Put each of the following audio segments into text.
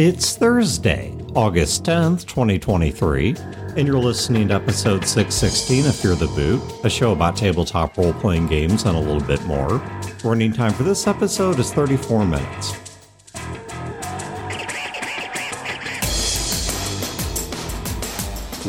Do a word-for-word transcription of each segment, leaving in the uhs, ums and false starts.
It's Thursday, August tenth, twenty twenty-three, and you're listening to episode six sixteen of Fear the Boot, a show about tabletop role-playing games and a little bit more. Running time for this episode is thirty-four minutes.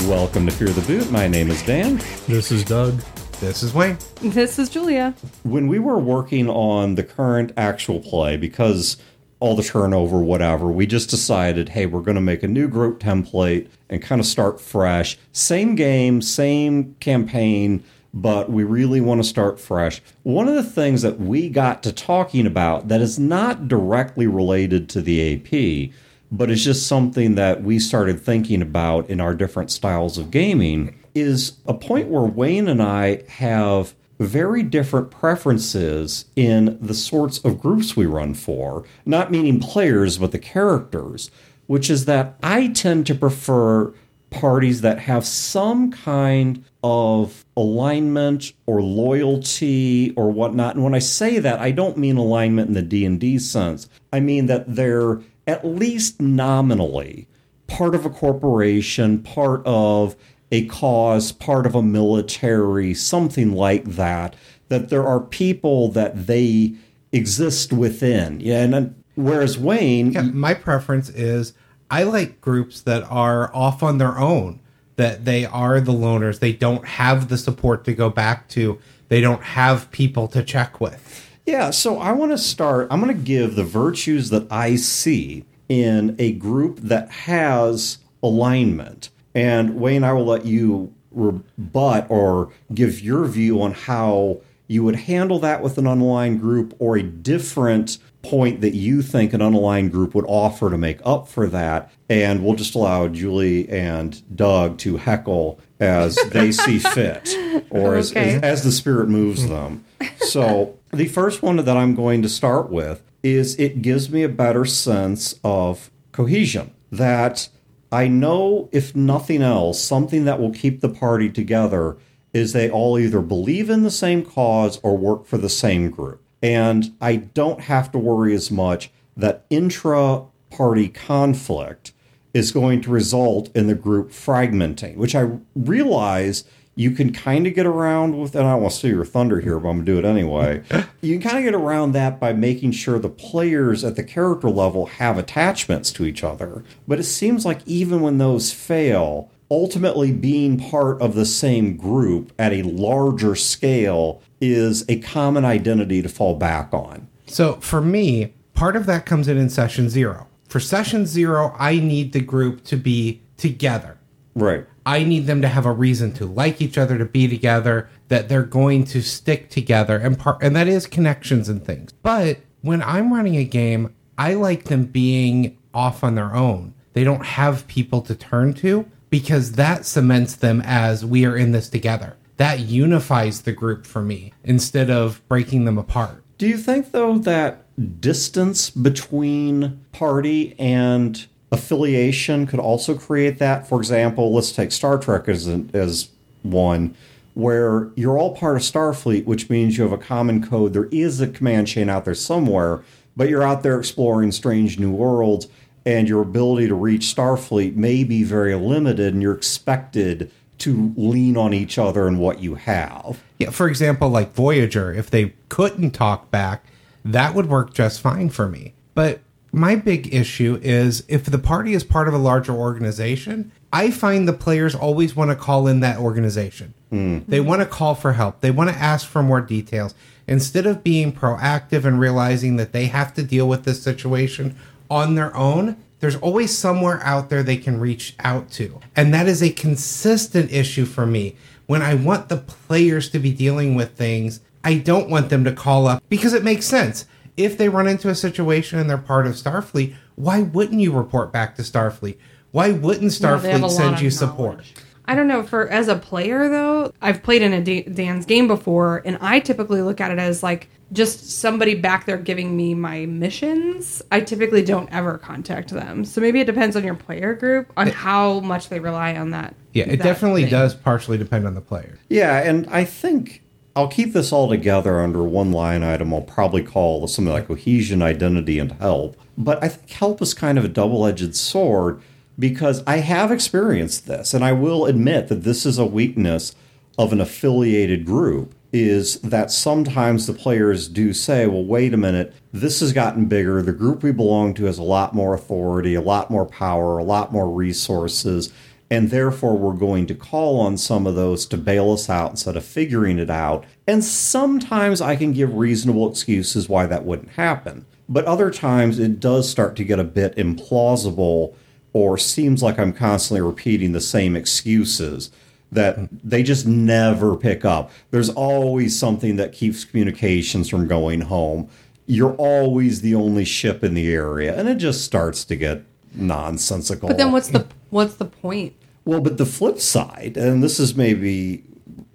Welcome to Fear the Boot. My name is Dan. This is Doug. This is Wayne. This is Julia. When we were working on the current actual play, because all the turnover, whatever, we just decided, hey, we're going to make a new group template and kind of start fresh. Same game, same campaign, but we really want to start fresh. One of the things that we got to talking about that is not directly related to the A P, but it's just something that we started thinking about in our different styles of gaming, is a point where Wayne and I have very different preferences in the sorts of groups we run for, not meaning players, but the characters, which is that I tend to prefer parties that have some kind of alignment or loyalty or whatnot. And when I say that, I don't mean alignment in the D and D sense. I mean that they're at least nominally part of a corporation, part of a cause, part of a military, something like that, that there are people that they exist within. Yeah, and then, whereas Wayne... Yeah, my preference is I like groups that are off on their own, that they are the loners. They don't have the support to go back to. They don't have people to check with. Yeah, so I want to start... I'm going to give the virtues that I see in a group that has alignment. And Wayne, I will let you rebut or give your view on how you would handle that with an unaligned group, or a different point that you think an unaligned group would offer to make up for that. And we'll just allow Julie and Doug to heckle as they see fit, or as, okay. as, as the spirit moves them. So the first one that I'm going to start with is it gives me a better sense of cohesion, that I know, if nothing else, something that will keep the party together is they all either believe in the same cause or work for the same group. And I don't have to worry as much that intra-party conflict is going to result in the group fragmenting, which I realize you can kind of get around with, and I don't want to steal your thunder here, but I'm going to do it anyway. You can kind of get around that by making sure the players at the character level have attachments to each other. But it seems like even when those fail, ultimately being part of the same group at a larger scale is a common identity to fall back on. So for me, part of that comes in in session zero. For session zero, I need the group to be together. Right. I need them to have a reason to like each other, to be together, that they're going to stick together. And part, and that is connections and things. But when I'm running a game, I like them being off on their own. They don't have people to turn to, because that cements them as we are in this together. That unifies the group for me instead of breaking them apart. Do you think, though, that distance between party and affiliation could also create that? For example, let's take Star Trek as an, as one, where you're all part of Starfleet, which means you have a common code. There is a command chain out there somewhere, but you're out there exploring strange new worlds, and your ability to reach Starfleet may be very limited, and you're expected to lean on each other and what you have. Yeah, for example, like Voyager, if they couldn't talk back, that would work just fine for me. But my big issue is if the party is part of a larger organization, I find the players always want to call in that organization. Mm. They want to call for help. They want to ask for more details. Instead of being proactive and realizing that they have to deal with this situation on their own, there's always somewhere out there they can reach out to. And that is a consistent issue for me. When I want the players to be dealing with things, I don't want them to call up, because it makes sense. If they run into a situation and they're part of Starfleet, why wouldn't you report back to Starfleet? Why wouldn't Starfleet no, send you support? I don't know. For as a player, though, I've played in a D- Dan's game before, and I typically look at it as like just somebody back there giving me my missions. I typically don't ever contact them. So maybe it depends on your player group, on it, how much they rely on that. Yeah, it definitely thing. does partially depend on the player. Yeah, and I think... I'll keep this all together under one line item. I'll probably call something like cohesion, identity, and help. But I think help is kind of a double-edged sword because I have experienced this, and I will admit that this is a weakness of an affiliated group, is that sometimes the players do say, well, wait a minute, this has gotten bigger. The group we belong to has a lot more authority, a lot more power, a lot more resources, and therefore we're going to call on some of those to bail us out instead of figuring it out. And sometimes I can give reasonable excuses why that wouldn't happen. But other times it does start to get a bit implausible, or seems like I'm constantly repeating the same excuses that they just never pick up. There's always something that keeps communications from going home. You're always the only ship in the area. And it just starts to get nonsensical. But then what's the what's the point? Well, but the flip side, and this is maybe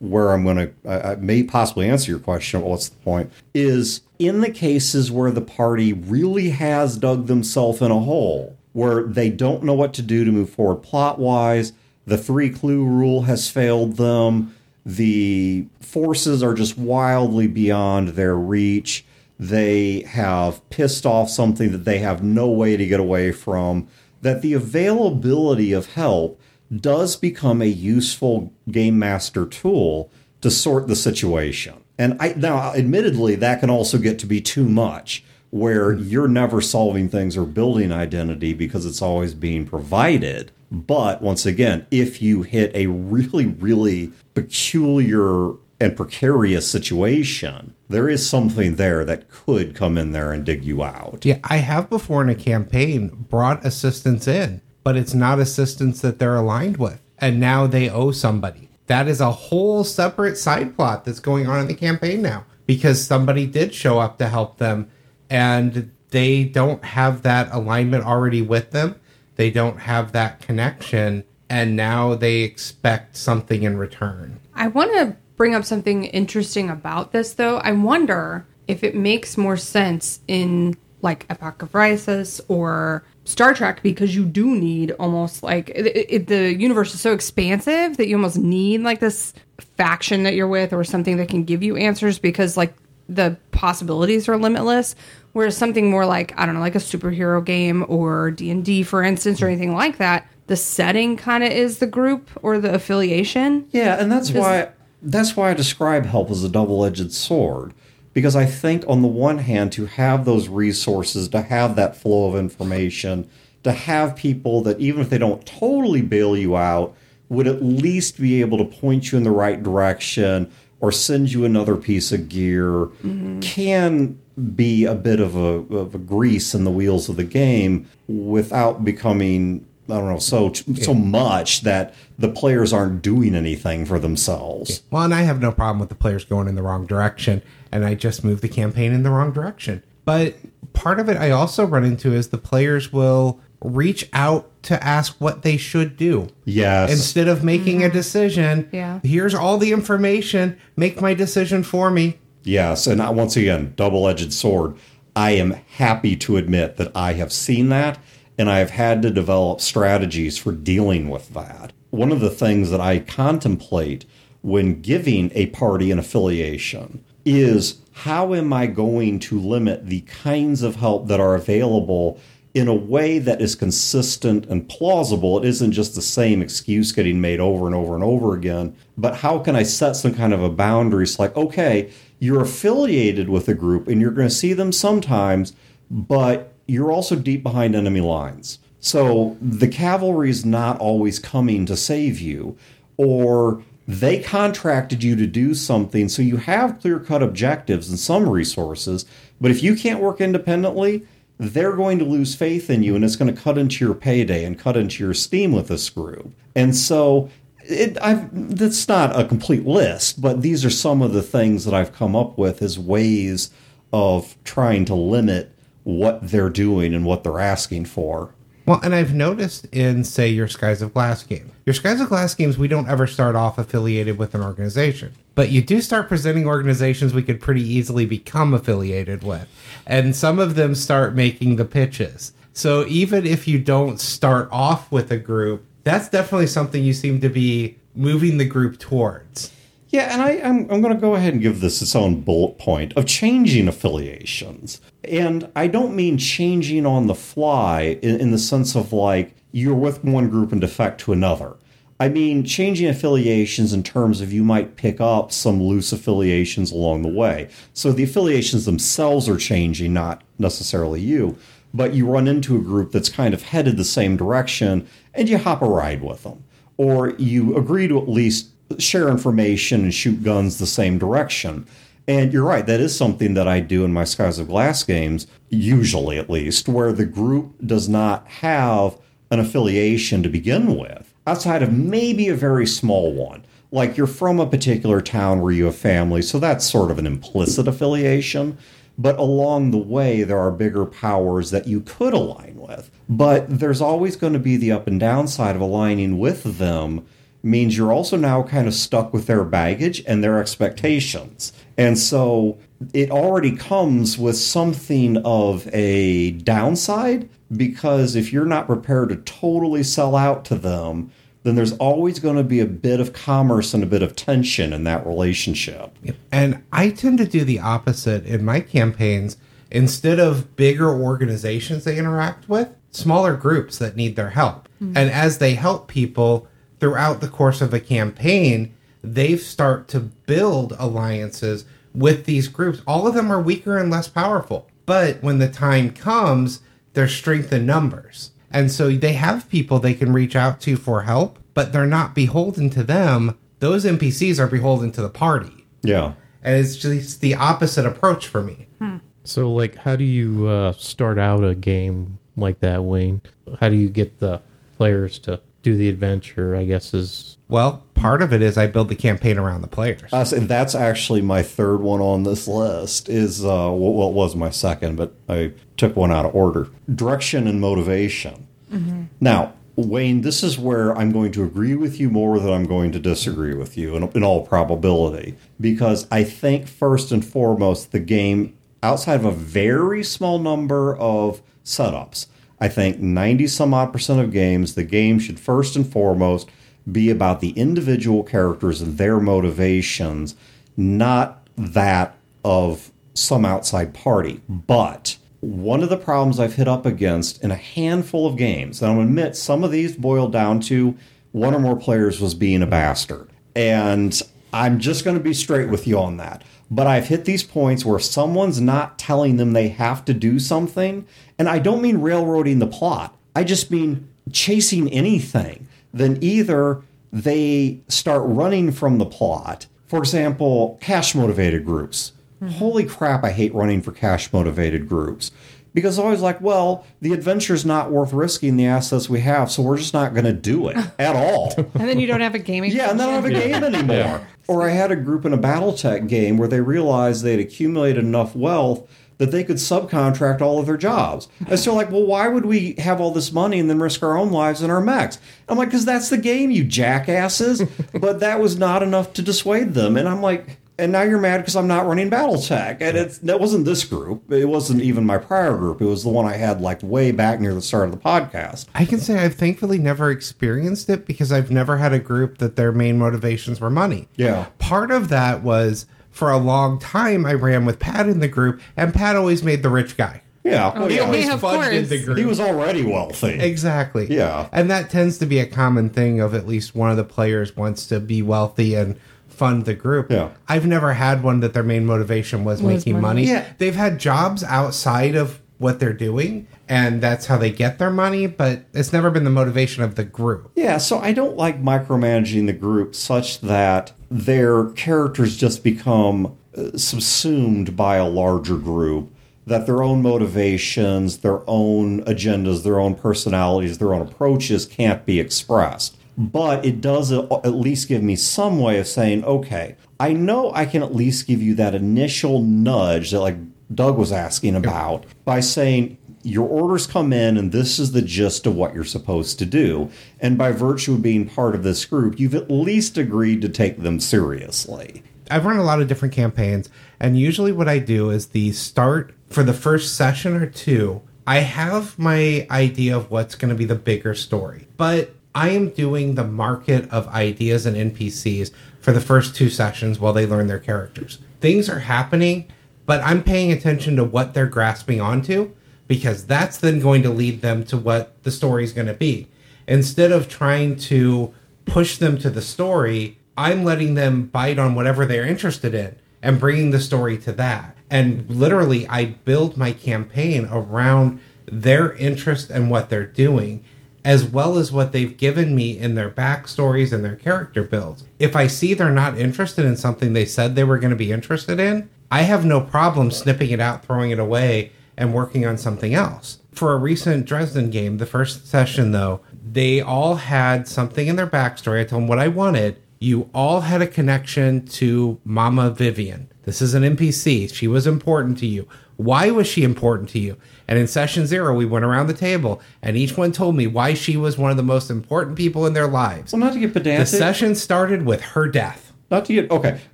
where I'm going to, I may possibly answer your question, what's the point, is in the cases where the party really has dug themselves in a hole, where they don't know what to do to move forward plot-wise, the three-clue rule has failed them, the forces are just wildly beyond their reach, they have pissed off something that they have no way to get away from, that the availability of help does become a useful game master tool to sort the situation. And I, now, admittedly, that can also get to be too much, where you're never solving things or building identity because it's always being provided. But once again, if you hit a really, really peculiar and precarious situation, there is something there that could come in there and dig you out. Yeah, I have before in a campaign brought assistance in, but it's not assistance that they're aligned with. And now they owe somebody. That is a whole separate side plot that's going on in the campaign now because somebody did show up to help them. And they don't have that alignment already with them. They don't have that connection. And now they expect something in return. I want to bring up something interesting about this, though. I wonder if it makes more sense in, like, Epoch of Rysos or Star Trek, because you do need almost, like, it, it, the universe is so expansive that you almost need, like, this faction that you're with or something that can give you answers because, like, the possibilities are limitless, whereas something more like, I don't know, like a superhero game or D and D, for instance, or anything like that, the setting kind of is the group or the affiliation. Yeah, and that's why that's why I describe help as a double-edged sword, because I think on the one hand, to have those resources, to have that flow of information, to have people that even if they don't totally bail you out, would at least be able to point you in the right direction or send you another piece of gear, mm-hmm. can be a bit of a, of a grease in the wheels of the game without becoming, I don't know, so so much that the players aren't doing anything for themselves. Well, and I have no problem with the players going in the wrong direction, and I just moved the campaign in the wrong direction. But part of it I also run into is the players will reach out to ask what they should do. Yes. Instead of making a decision, yeah. Here's all the information, make my decision for me. Yes, and I, once again, double-edged sword. I am happy to admit that I have seen that, and I have had to develop strategies for dealing with that. One of the things that I contemplate when giving a party an affiliation is, how am I going to limit the kinds of help that are available in a way that is consistent and plausible? It isn't just the same excuse getting made over and over and over again, but how can I set some kind of a boundary? It's like, okay, you're affiliated with a group and you're going to see them sometimes, but you're also deep behind enemy lines. So the cavalry is not always coming to save you, or they contracted you to do something, so you have clear-cut objectives and some resources, but if you can't work independently, they're going to lose faith in you, and it's going to cut into your payday and cut into your steam with this group. And so it, I've, that's not a complete list, but these are some of the things that I've come up with as ways of trying to limit what they're doing and what they're asking for. Well, and I've noticed in, say, your Skies of Glass game. Your Skies of Glass games, we don't ever start off affiliated with an organization. But you do start presenting organizations we could pretty easily become affiliated with. And some of them start making the pitches. So even if you don't start off with a group, that's definitely something you seem to be moving the group towards. Yeah, and I, I'm, I'm going to go ahead and give this its own bullet point of changing affiliations. And I don't mean changing on the fly in, in the sense of, like, you're with one group and defect to another. I mean changing affiliations in terms of you might pick up some loose affiliations along the way. So the affiliations themselves are changing, not necessarily you. But you run into a group that's kind of headed the same direction, and you hop a ride with them. Or you agree to at least share information and shoot guns the same direction. And you're right, that is something that I do in my Skies of Glass games, usually at least, where the group does not have an affiliation to begin with, outside of maybe a very small one. Like, you're from a particular town where you have family, so that's sort of an implicit affiliation. But along the way, there are bigger powers that you could align with. But there's always going to be the up and down side of aligning with them means you're also now kind of stuck with their baggage and their expectations. And so it already comes with something of a downside, because if you're not prepared to totally sell out to them, then there's always going to be a bit of commerce and a bit of tension in that relationship. And I tend to do the opposite in my campaigns. Instead of bigger organizations they interact with, smaller groups that need their help. Mm-hmm. And as they help people throughout the course of a campaign, they start to build alliances with these groups. All of them are weaker and less powerful. But when the time comes, there's strength in numbers. And so they have people they can reach out to for help, but they're not beholden to them. Those N P Cs are beholden to the party. Yeah. And it's just the opposite approach for me. Hmm. So, like, how do you uh, start out a game like that, Wayne? How do you get the players to do the adventure, I guess, is... Well, part of it is I build the campaign around the players. Uh, so that's actually my third one on this list. Is uh, well, it was my second, but I took one out of order. Direction and motivation. Mm-hmm. Now, Wayne, this is where I'm going to agree with you more than I'm going to disagree with you, in, in all probability. Because I think, first and foremost, the game, outside of a very small number of setups, I think ninety-some-odd percent of games, the game should first and foremost be about the individual characters and their motivations, not that of some outside party. But one of the problems I've hit up against in a handful of games, and I'll admit some of these boiled down to one or more players was being a bastard. And I'm just going to be straight with you on that. But I've hit these points where someone's not telling them they have to do something. And I don't mean railroading the plot. I just mean chasing anything. Then either they start running from the plot. For example, cash-motivated groups. Mm-hmm. Holy crap, I hate running for cash-motivated groups. Because I was like, well, the adventure's not worth risking the assets we have, so we're just not going to do it at all. And then you don't have a gaming Yeah, and then I don't have a game anymore. Yeah. Or I had a group in a Battletech game where they realized they'd accumulated enough wealth that they could subcontract all of their jobs. And so like, well, why would we have all this money and then risk our own lives and our mechs? I'm like, because that's the game, you jackasses. But that was not enough to dissuade them. And I'm like, and now you're mad because I'm not running Battletech. And it's, that wasn't this group. It wasn't even my prior group. It was the one I had like way back near the start of the podcast. I can say I've thankfully never experienced it because I've never had a group that their main motivations were money. Yeah. Part of that was... For a long time, I ran with Pat in the group, and Pat always made the rich guy. Yeah. Well, he yeah. always funded the group. He was already wealthy. Exactly. Yeah. And that tends to be a common thing of at least one of the players wants to be wealthy and fund the group. Yeah. I've never had one that their main motivation was, was making money. money. Yeah. They've had jobs outside of what they're doing, and that's how they get their money, but it's never been the motivation of the group. Yeah, so I don't like micromanaging the group such that their characters just become subsumed by a larger group, that their own motivations, their own agendas, their own personalities, their own approaches can't be expressed. But it does at least give me some way of saying, okay, I know I can at least give you that initial nudge that like Doug was asking about by saying your orders come in and this is the gist of what you're supposed to do. And by virtue of being part of this group, you've at least agreed to take them seriously. I've run a lot of different campaigns, and usually what I do is the start for the first session or two. I have my idea of what's going to be the bigger story, but I am doing the market of ideas and N P Cs for the first two sessions while they learn their characters. Things are happening, but I'm paying attention to what they're grasping onto, because that's then going to lead them to what the story's going to be. Instead of trying to push them to the story, I'm letting them bite on whatever they're interested in and bringing the story to that. And literally, I build my campaign around their interest and what they're doing, as well as what they've given me in their backstories and their character builds. If I see they're not interested in something they said they were going to be interested in, I have no problem snipping it out, throwing it away, and working on something else. For a recent Dresden game, the first session, though, they all had something in their backstory. I told them what I wanted. You all had a connection to Mama Vivian. This is an N P C. She was important to you. Why was she important to you? And in session zero, we went around the table, and each one told me why she was one of the most important people in their lives. Well, not to get pedantic. The session started with her death. Not to get... Okay.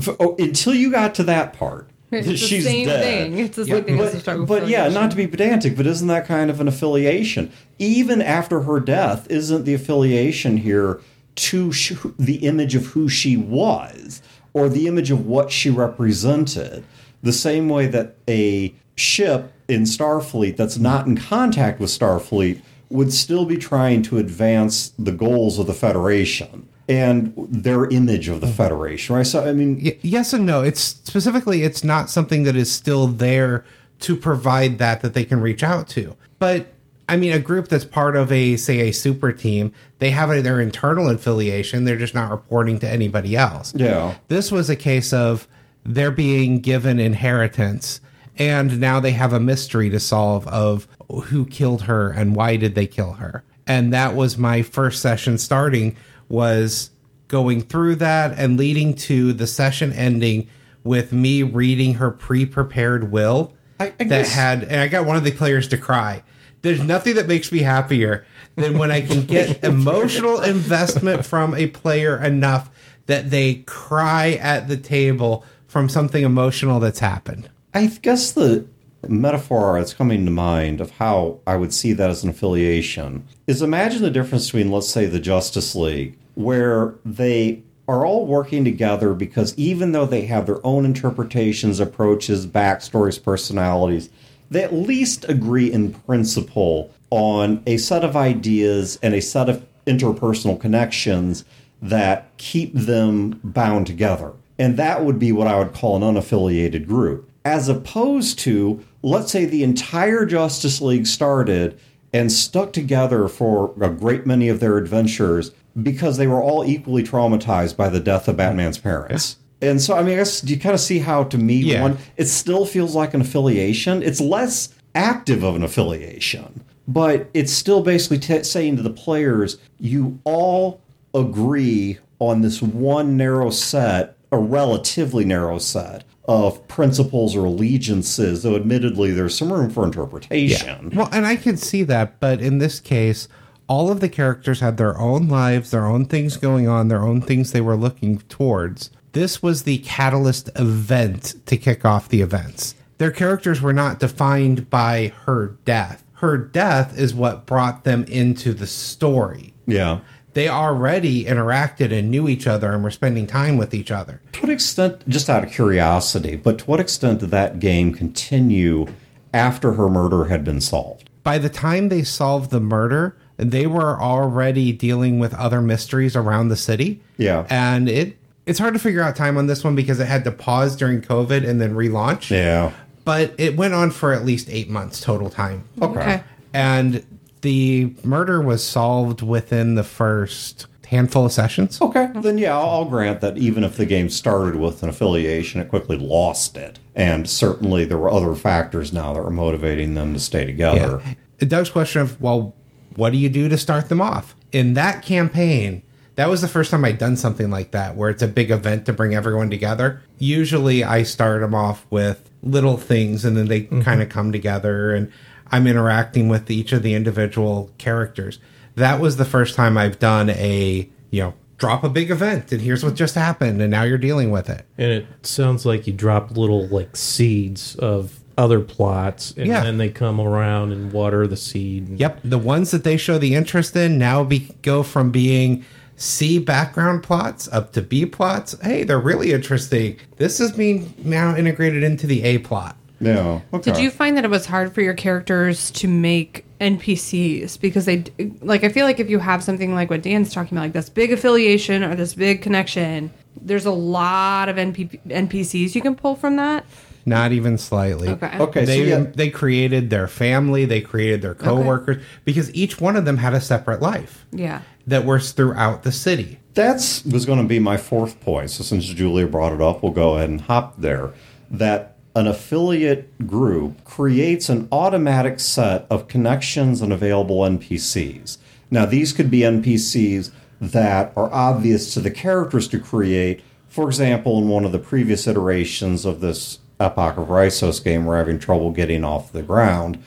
For, oh, until you got to that part. It's the She's same dead. thing. It's the same yeah. thing. But, as a but yeah, not to be pedantic, but isn't that kind of an affiliation? Even after her death, isn't the affiliation here to sh- the image of who she was, or the image of what she represented? The same way that a ship in Starfleet that's not in contact with Starfleet would still be trying to advance the goals of the Federation and their image of the Federation, right? So, I mean... Y- yes and no. It's specifically, it's not something that is still there to provide that, that they can reach out to. But, I mean, a group that's part of a, say, a super team, they have a, their internal affiliation. They're just not reporting to anybody else. Yeah. This was a case of they're being given inheritance, and now they have a mystery to solve of who killed her and why did they kill her. And that was my first session starting, was going through that and leading to the session ending with me reading her pre-prepared will I, I that guess. had, and I got one of the players to cry. There's nothing that makes me happier than when I can get emotional investment from a player enough that they cry at the table from something emotional that's happened. I guess the metaphor that's coming to mind of how I would see that as an affiliation is, imagine the difference between, let's say, the Justice League, where they are all working together because even though they have their own interpretations, approaches, backstories, personalities, they at least agree in principle on a set of ideas and a set of interpersonal connections that keep them bound together. And that would be what I would call an unaffiliated group. As opposed to, let's say, the entire Justice League started and stuck together for a great many of their adventures because they were all equally traumatized by the death of Batman's parents. And so, I mean, I guess you kind of see how, to me, yeah. one, it still feels like an affiliation. It's less active of an affiliation, but it's still basically t- saying to the players, you all agree on this one narrow set, a relatively narrow set, of principles or allegiances, though admittedly there's some room for interpretation. Yeah. Well, and I can see that, but in this case, all of the characters had their own lives, their own things going on, their own things they were looking towards. This was the catalyst event to kick off the events. Their characters were not defined by her death. Her death is what brought them into the story. Yeah. They already interacted and knew each other and were spending time with each other. To what extent, just out of curiosity, but to what extent did that game continue after her murder had been solved? By the time they solved the murder, they were already dealing with other mysteries around the city. Yeah. And it it's hard to figure out time on this one because it had to pause during COVID and then relaunch. Yeah. But it went on for at least eight months total time. Okay. okay. And the murder was solved within the first handful of sessions. Okay, then yeah, I'll, I'll grant that even if the game started with an affiliation, it quickly lost it. And certainly there were other factors now that were motivating them to stay together. Yeah. Doug's question of, well, what do you do to start them off? In that campaign, that was the first time I'd done something like that, where it's a big event to bring everyone together. Usually I start them off with little things, and then they mm-hmm. kind of come together, and I'm interacting with each of the individual characters. That was the first time I've done a, you know, drop a big event and here's what just happened and now you're dealing with it. And it sounds like you drop little like seeds of other plots and yeah. then they come around and water the seed. Yep. The ones that they show the interest in now be, go from being C background plots up to B plots. Hey, they're really interesting. This is being now integrated into the A plot. No. Okay. Did you find that it was hard for your characters to make N P Cs? Because they, like, I feel like if you have something like what Dan's talking about, like this big affiliation or this big connection, there's a lot of N P Cs you can pull from that. Not even slightly. Okay. Okay. They, so yeah. they created their family. They created their coworkers okay. because each one of them had a separate life. Yeah. That was throughout the city. That was going to be my fourth point. So since Julia brought it up, we'll go ahead and hop there. That an affiliate group creates an automatic set of connections and available N P Cs. Now, these could be N P Cs that are obvious to the characters to create. For example, in one of the previous iterations of this Epoch of Rysos game, we're having trouble getting off the ground.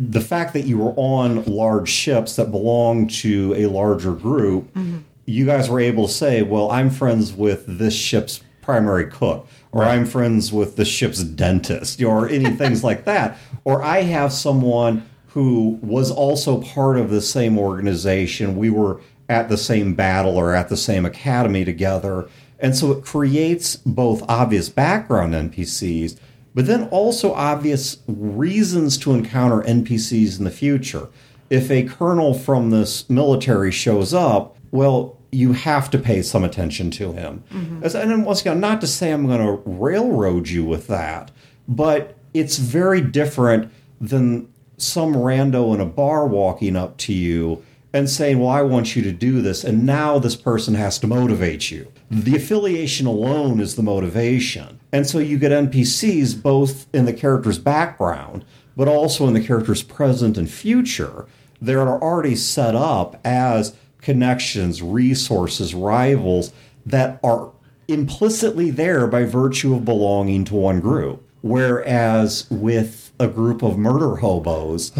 The fact that you were on large ships that belong to a larger group, mm-hmm. you guys were able to say, well, I'm friends with this ship's primary cook, or right. I'm friends with the ship's dentist, or any things like that. Or I have someone who was also part of the same organization. We were at the same battle or at the same academy together. And so it creates both obvious background N P Cs, but then also obvious reasons to encounter N P Cs in the future. If a colonel from this military shows up, well, you have to pay some attention to him. Mm-hmm. And then once again, not to say I'm going to railroad you with that, but it's very different than some rando in a bar walking up to you and saying, well, I want you to do this. And now this person has to motivate you. The affiliation alone is the motivation. And so you get N P Cs both in the character's background, but also in the character's present and future. They're already set up as connections, resources, rivals that are implicitly there by virtue of belonging to one group. Whereas with a group of murder hobos,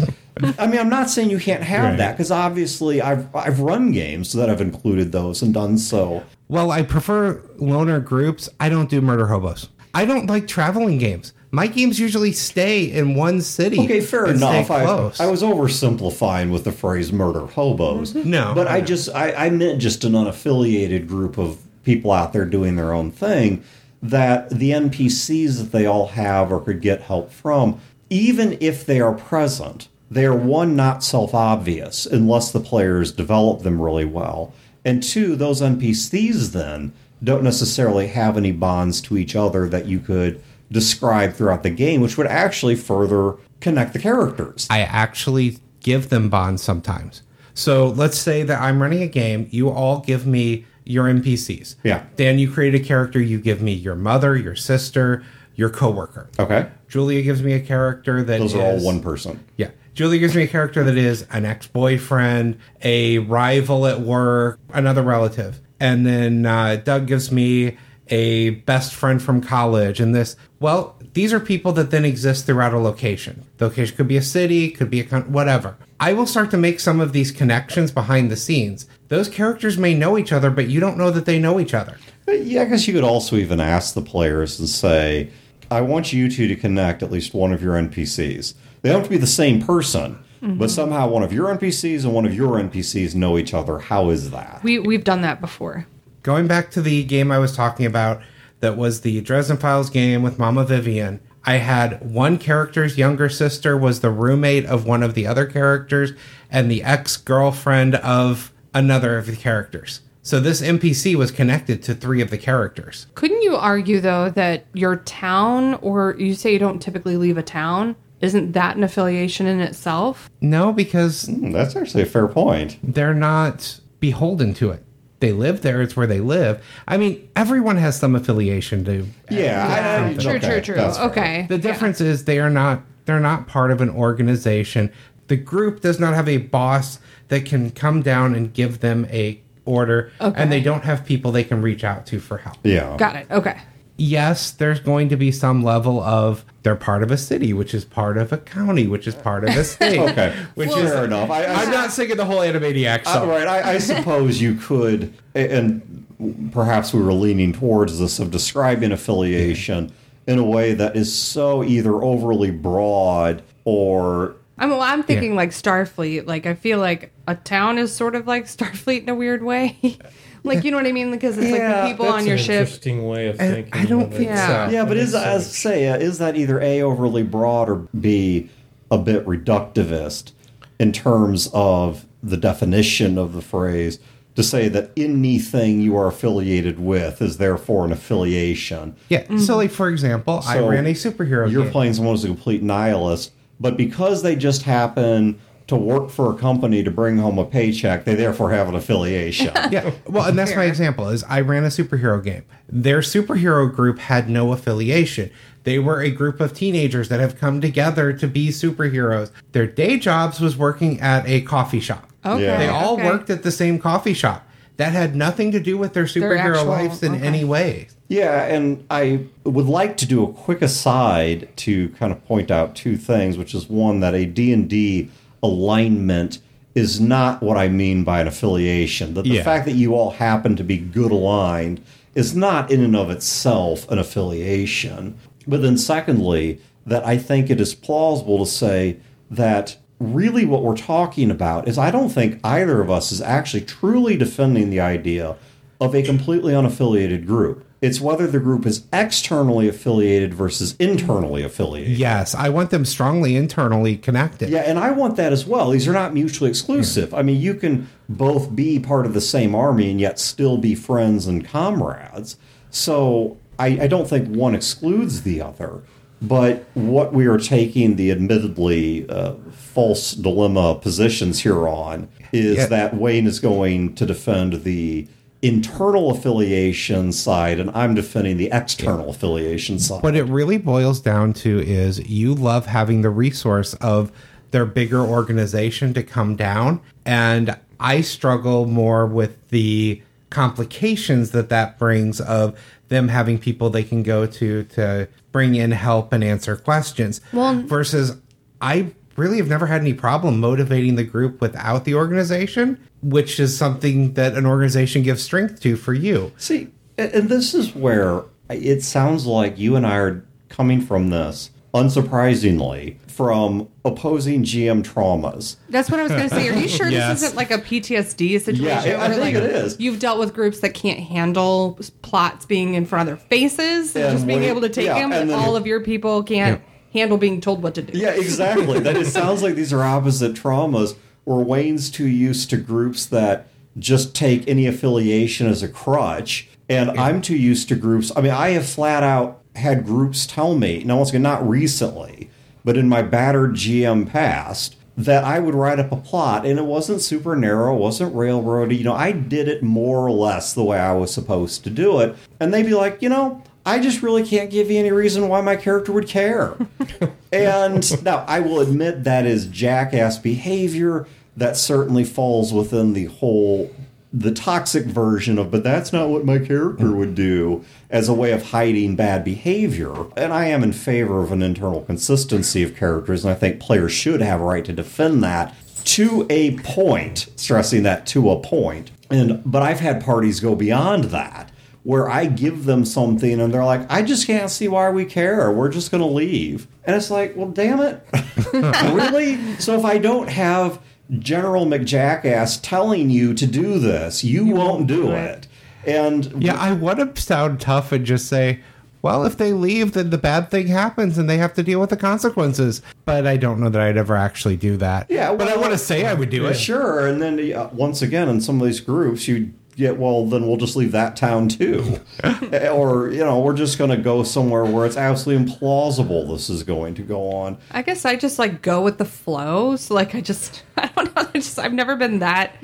I mean, I'm not saying you can't have right. that, because obviously I've I've run games that have included those and done so. Well, I prefer loner groups. I don't do murder hobos. I don't like traveling games. My games usually stay in one city. Okay, fair enough. I, I was oversimplifying with the phrase murder hobos. No. But I, I just I, I meant just an unaffiliated group of people out there doing their own thing that the N P Cs that they all have or could get help from, even if they are present, they are, one, not self-obvious unless the players develop them really well. And two, those N P Cs then don't necessarily have any bonds to each other that you could describe throughout the game, which would actually further connect the characters. I actually give them bonds sometimes. So let's say that I'm running a game. You all give me your N P Cs. Yeah. Dan, you create a character. You give me your mother, your sister, your coworker. Okay. Julia gives me a character that Those is... Those are all one person. Yeah. Julia gives me a character that is an ex-boyfriend, a rival at work, another relative. And then uh, Doug gives me a best friend from college and this. Well, these are people that then exist throughout a location. The location could be a city, could be a country, whatever. I will start to make some of these connections behind the scenes. Those characters may know each other, but you don't know that they know each other. Yeah, I guess you could also even ask the players and say, I want you two to connect at least one of your N P Cs. They don't have to be the same person. Mm-hmm. But somehow one of your N P Cs and one of your N P Cs know each other. How is that? We, we've done that before. Going back to the game I was talking about that was the Dresden Files game with Mama Vivian, I had one character's younger sister was the roommate of one of the other characters and the ex-girlfriend of another of the characters. So this N P C was connected to three of the characters. Couldn't you argue, though, that your town, or you say you don't typically leave a town, isn't that an affiliation in itself? No, because... Mm, that's actually a fair point. They're not beholden to it. They live there. It's where they live. I mean, everyone has some affiliation to... Yeah. I, I, true, okay, true, true, true. Okay. The difference yeah. is they are not, they're not part of an organization. The group does not have a boss that can come down and give them a order. Okay. And they don't have people they can reach out to for help. Yeah. Got it. Okay. Yes, there's going to be some level of they're part of a city, which is part of a county, which is part of a state. Okay, which well, is fair enough. I, I, I'm not singing the whole Animaniacs song. Right, I, I suppose you could, and perhaps we were leaning towards this of describing affiliation in a way that is so either overly broad or. I'm, well, I'm thinking yeah. like Starfleet. Like I feel like a town is sort of like Starfleet in a weird way. Like, you know what I mean? Because it's yeah, like the people on your ship. That's an interesting way of thinking. I don't think yeah. so. Yeah, but is, as I say, is that either A, overly broad, or B, a bit reductivist in terms of the definition of the phrase to say that anything you are affiliated with is therefore an affiliation? Yeah. Mm-hmm. So, like, for example, so I ran a superhero You're game. Playing someone who's a complete nihilist, but because they just happen to work for a company to bring home a paycheck, they therefore have an affiliation. Yeah. Well, and that's my example is I ran a superhero game. Their superhero group had no affiliation. They were a group of teenagers that have come together to be superheroes. Their day jobs was working at a coffee shop. Okay. Yeah. They all okay. worked at the same coffee shop. That had nothing to do with their superhero their actual, lives in okay. any way. Yeah, and I would like to do a quick aside to kind of point out two things, which is one, that a D and D alignment is not what I mean by an affiliation. That the yeah. fact that you all happen to be good aligned is not in and of itself an affiliation. But then secondly, that I think it is plausible to say that really what we're talking about is I don't think either of us is actually truly defending the idea of a completely unaffiliated group. It's whether the group is externally affiliated versus internally affiliated. Yes, I want them strongly internally connected. Yeah, and I want that as well. These are not mutually exclusive. Yeah. I mean, you can both be part of the same army and yet still be friends and comrades. So I, I don't think one excludes the other. But what we are taking the admittedly uh, false dilemma positions here on is yeah. that Wayne is going to defend the internal affiliation side, and I'm defending the external affiliation side. What it really boils down to is you love having the resource of their bigger organization to come down, and I struggle more with the complications that that brings of them having people they can go to to bring in help and answer questions. Well, versus I really have never had any problem motivating the group without the organization, which is something that an organization gives strength to for you. See, and this is where it sounds like you and I are coming from this, unsurprisingly, from opposing G M traumas. That's what I was going to say. Are you sure yes. this isn't like a P T S D situation? Yeah, I think like it is. You've dealt with groups that can't handle plots being in front of their faces and, and just being we, able to take yeah, them, and all of your people can't yeah. handle being told what to do. Yeah, exactly. That it sounds like these are opposite traumas. Or Wayne's too used to groups that just take any affiliation as a crutch. And yeah. I'm too used to groups. I mean, I have flat out had groups tell me, now once again, not recently, but in my battered G M past, that I would write up a plot. And it wasn't super narrow. It wasn't railroady. You know, I did it more or less the way I was supposed to do it. And they'd be like, you know, I just really can't give you any reason why my character would care. And now I will admit that is jackass behavior. That certainly falls within the whole, the toxic version of, but that's not what my character would do as a way of hiding bad behavior. And I am in favor of an internal consistency of characters. And I think players should have a right to defend that to a point, stressing that to a point. And, but I've had parties go beyond that, where I give them something and they're like, I just can't see why we care. We're just going to leave. And it's like, well, damn it. Really? So if I don't have General McJackass telling you to do this, you, you won't, won't do it. it. And yeah, I want to sound tough and just say, well, if they leave, then the bad thing happens and they have to deal with the consequences. But I don't know that I'd ever actually do that. Yeah, well, but I want to say I would do yeah, it. Sure. And then uh, once again, in some of these groups, you Yeah, well, then we'll just leave that town, too. Or, you know, we're just going to go somewhere where it's absolutely implausible this is going to go on. I guess I just, like, go with the flow. So, like, I just, I don't know. I just, I've never been that,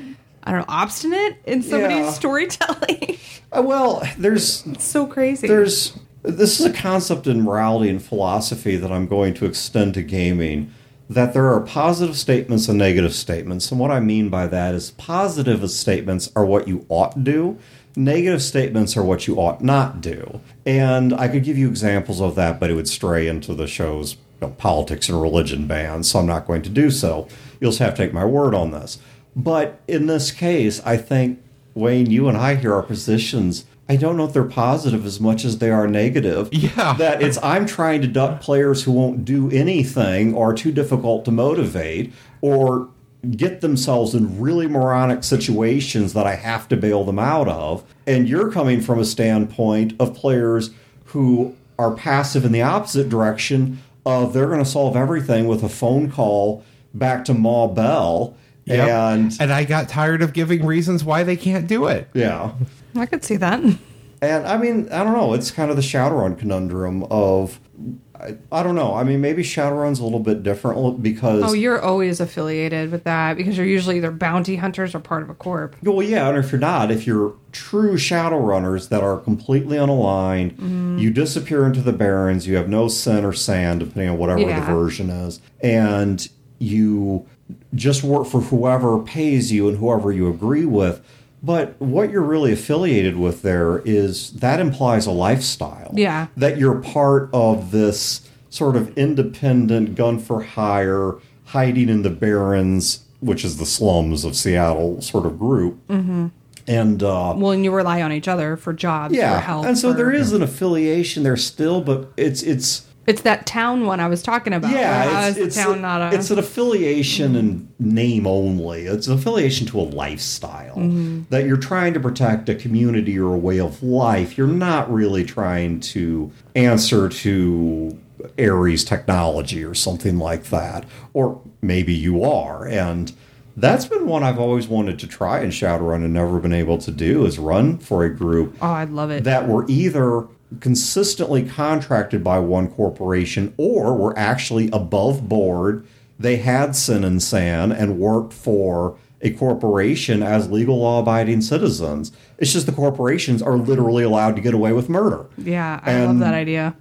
I don't know, obstinate in somebody's yeah. storytelling. Uh, well, there's... It's so crazy. There's... This is a concept in morality and philosophy that I'm going to extend to gaming, that there are positive statements and negative statements. And what I mean by that is positive statements are what you ought to do. Negative statements are what you ought not do. And I could give you examples of that, but it would stray into the show's you know, politics and religion band, so I'm not going to do so. You'll just have to take my word on this. But in this case, I think, Wayne, you and I hear our positions. I don't know if they're positive as much as they are negative. Yeah. That it's I'm trying to duck players who won't do anything or are too difficult to motivate or get themselves in really moronic situations that I have to bail them out of. And you're coming from a standpoint of players who are passive in the opposite direction of they're going to solve everything with a phone call back to Ma Bell. Yep. And, and I got tired of giving reasons why they can't do it. Yeah. I could see that. And I mean, I don't know. It's kind of the Shadowrun conundrum of... I, I don't know. I mean, maybe Shadowrun's a little bit different because... Oh, you're always affiliated with that because you're usually either bounty hunters or part of a corp. Well, yeah, and if you're not, if you're true Shadowrunners that are completely unaligned, mm-hmm. you disappear into the Barrens, you have no sin or sand, depending on whatever yeah. the version is, and you just work for whoever pays you and whoever you agree with. But what you're really affiliated with there is that implies a lifestyle. Yeah. That you're part of this sort of independent, gun-for-hire, hiding in the Barrens, which is the slums of Seattle sort of group. Mm-hmm. And, uh, well, and you rely on each other for jobs, yeah. for help. And so or, there is an affiliation there still, but it's... it's It's that town one I was talking about. Yeah, it's, it's, town, a, not a... it's an affiliation in name only. It's an affiliation to a lifestyle mm-hmm. that you're trying to protect a community or a way of life. You're not really trying to answer to Ares technology or something like that. Or maybe you are. And that's been one I've always wanted to try in Shadowrun and never been able to do is run for a group. Oh, I'd love it. That were either... consistently contracted by one corporation or were actually above board. They had sin and san and worked for a corporation as legal law-abiding citizens. It's just the corporations are literally allowed to get away with murder. Yeah, I and, love that idea.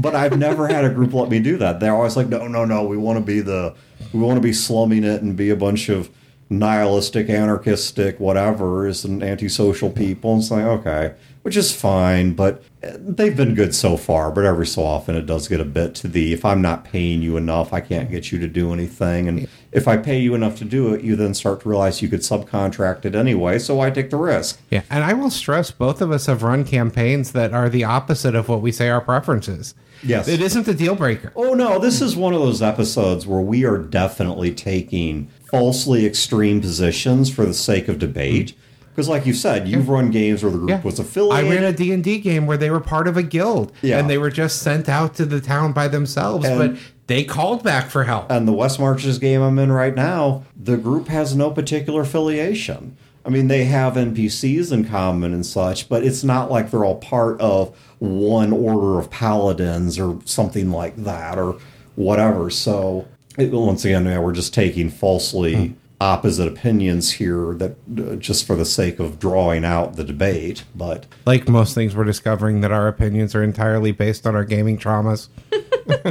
But I've never had a group let me do that. They're always like, no, no, no, we want to be the, we want to be slumming it and be a bunch of nihilistic, anarchistic, whatever, is an antisocial people. And it's like, okay, which is fine, but they've been good so far, but every so often it does get a bit to the, if I'm not paying you enough, I can't get you to do anything. And if I pay you enough to do it, you then start to realize you could subcontract it anyway, so why take the risk? Yeah, and I will stress both of us have run campaigns that are the opposite of what we say our preference is. Yes. It isn't the deal breaker. Oh, no, this is one of those episodes where we are definitely taking falsely extreme positions for the sake of debate. Because like you said, you've run games where the group yeah. was affiliated. I ran a D and D game where they were part of a guild, yeah. and they were just sent out to the town by themselves, and, but they called back for help. And the West Marches game I'm in right now, the group has no particular affiliation. I mean, they have N P Cs in common and such, but it's not like they're all part of one order of paladins or something like that or whatever. So, it, once again, yeah, we're just taking falsely... Hmm. opposite opinions here that uh, just for the sake of drawing out the debate. But like most things, we're discovering that our opinions are entirely based on our gaming traumas.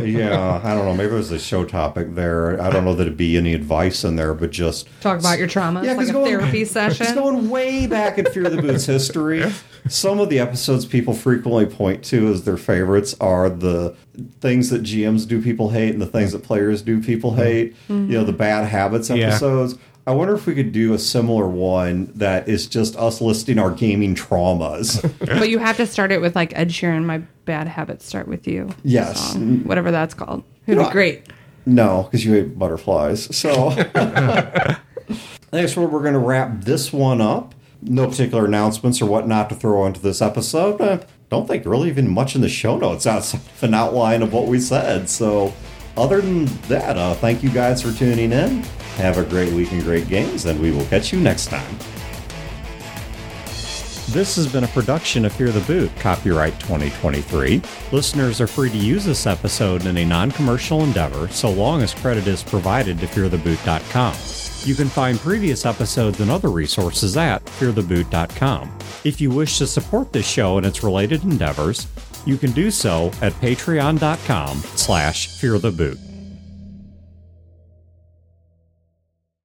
Yeah, I don't know, maybe it was a show topic there. I don't know that it'd be any advice in there, but just talk about your traumas. Yeah, like a going, therapy session. It's going way back in Fear the Boot's history. Some of the episodes people frequently point to as their favorites are the things that G Ms do people hate and the things that players do people hate. Mm-hmm. You know, the bad habits episodes. Yeah. I wonder if we could do a similar one that is just us listing our gaming traumas. But you have to start it with like Ed Sheeran, My Bad Habits Start With You. Yes. Song, whatever that's called. It would be great. No, because you hate butterflies. So next one, we're going to wrap this one up. No particular announcements or what not to throw into this episode. I don't think really even much in the show notes outside of an outline of what we said. So other than that, uh, thank you guys for tuning in. Have a great week and great games, and we will catch you next time. This has been a production of Fear the Boot, copyright twenty twenty-three. Listeners are free to use this episode in a non-commercial endeavor, so long as credit is provided to fear the boot dot com. You can find previous episodes and other resources at fear the boot dot com. If you wish to support this show and its related endeavors, you can do so at patreon dot com slash fear the boot.